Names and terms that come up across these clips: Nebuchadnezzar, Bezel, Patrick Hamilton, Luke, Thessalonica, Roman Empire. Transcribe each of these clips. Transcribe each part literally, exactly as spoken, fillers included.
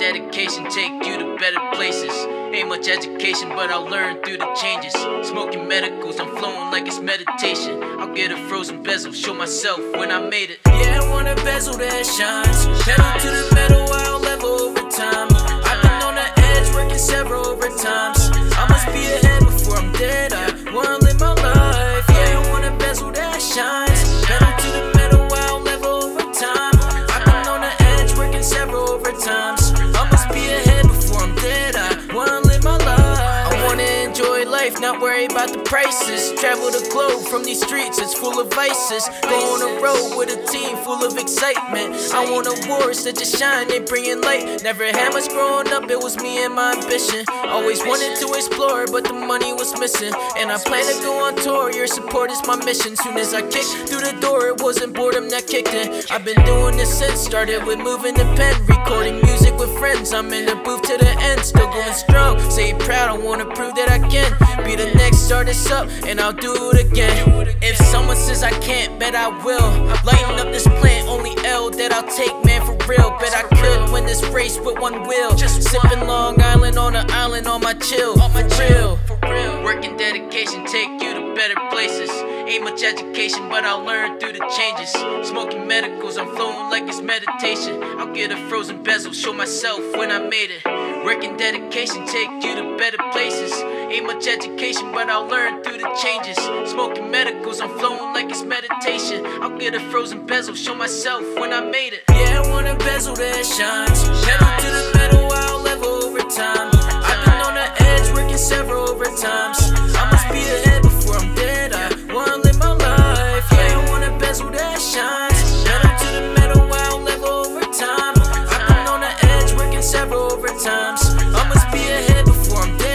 and dedication take you to better places. Ain't much education, but I'll learn through the changes. Smoking medicals, I'm flowing like it's meditation. I'll get a frozen bezel, show myself when I made it. Yeah, I want a bezel that shines. Pedal to the metal, I'll level over time. I've been on the edge, working several times. I must be ahead before I'm dead. I wanna live my life. Yeah, I want a bezel that shines. Times. I must be ahead before I'm dead. I wanna live my life. I wanna enjoy life, not worry about the prices. Travel the globe from these streets, it's full of vices. Go on the road with a team full of excitement. I want awards that just shine, they bringin' light. Never had much growing up, it was me and my ambition. Always wanted to explore, but the money was missing. And I plan to go on tour, your support is my mission. Soon as I kick through the door, it wasn't boredom that kicked in. I've been doing this since, started with moving the pen, recording music with friends. I'm in the booth to the end, still going strong. Say it proud, I wanna prove that I can be the next artist up, and I'll do it again. If someone says I can't, bet I will. Lighten up this plant, only L that I'll take, man, for real. Bet I could win this race with one will. Just sipping Long Island on an island on my chill, for real. Work and dedication take you to better places. Ain't much education, but I'll learn through the changes. Smoking medicals, I'm flowing like it's meditation. I'll get a frozen bezel, show myself when I made it. Work and dedication take you to better places. Ain't much education, but I'll learn through the changes. Smoking medicals, I'm flowing like it's meditation. I'll get a frozen bezel, show myself when I made it. Yeah, I want a bezel that shines. Pedal to the metal, I'll level over time. I've been on the edge, working several overtimes. I must be ahead before I'm dead. I wanna live my life. Yeah, I want a bezel that shines. Pedal to the metal, I'll level over time. I've been on the edge, working several overtimes. I must be ahead before I'm dead.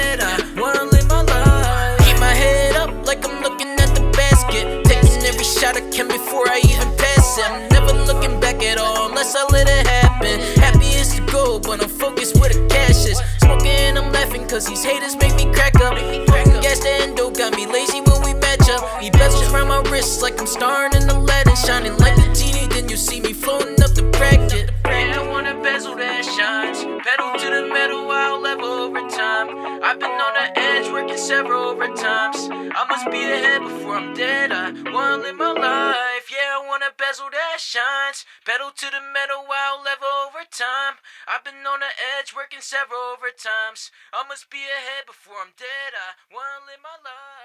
Before I even pass it, I'm never looking back at all unless I let it happen. Happy is the goal, but I'm focused where the cash is. Smoking and I'm laughing, cause these haters make me crack up. Fucking gas to endo, got me lazy when we match up. These bezels round my wrists like I'm starring in Aladdin. Shining like a genie, then you see me floating up the bracket. Yeah, I want a bezel that shines. Pedal to the metal, I'll level over time. I've been on the edge, working several overtimes. I must be ahead before I'm dead. I wanna live my life. Yeah, I want a bezel that shines. Pedal to the metal, I'll level over time. I've been on the edge, working several overtimes. I must be ahead before I'm dead. I wanna live my life.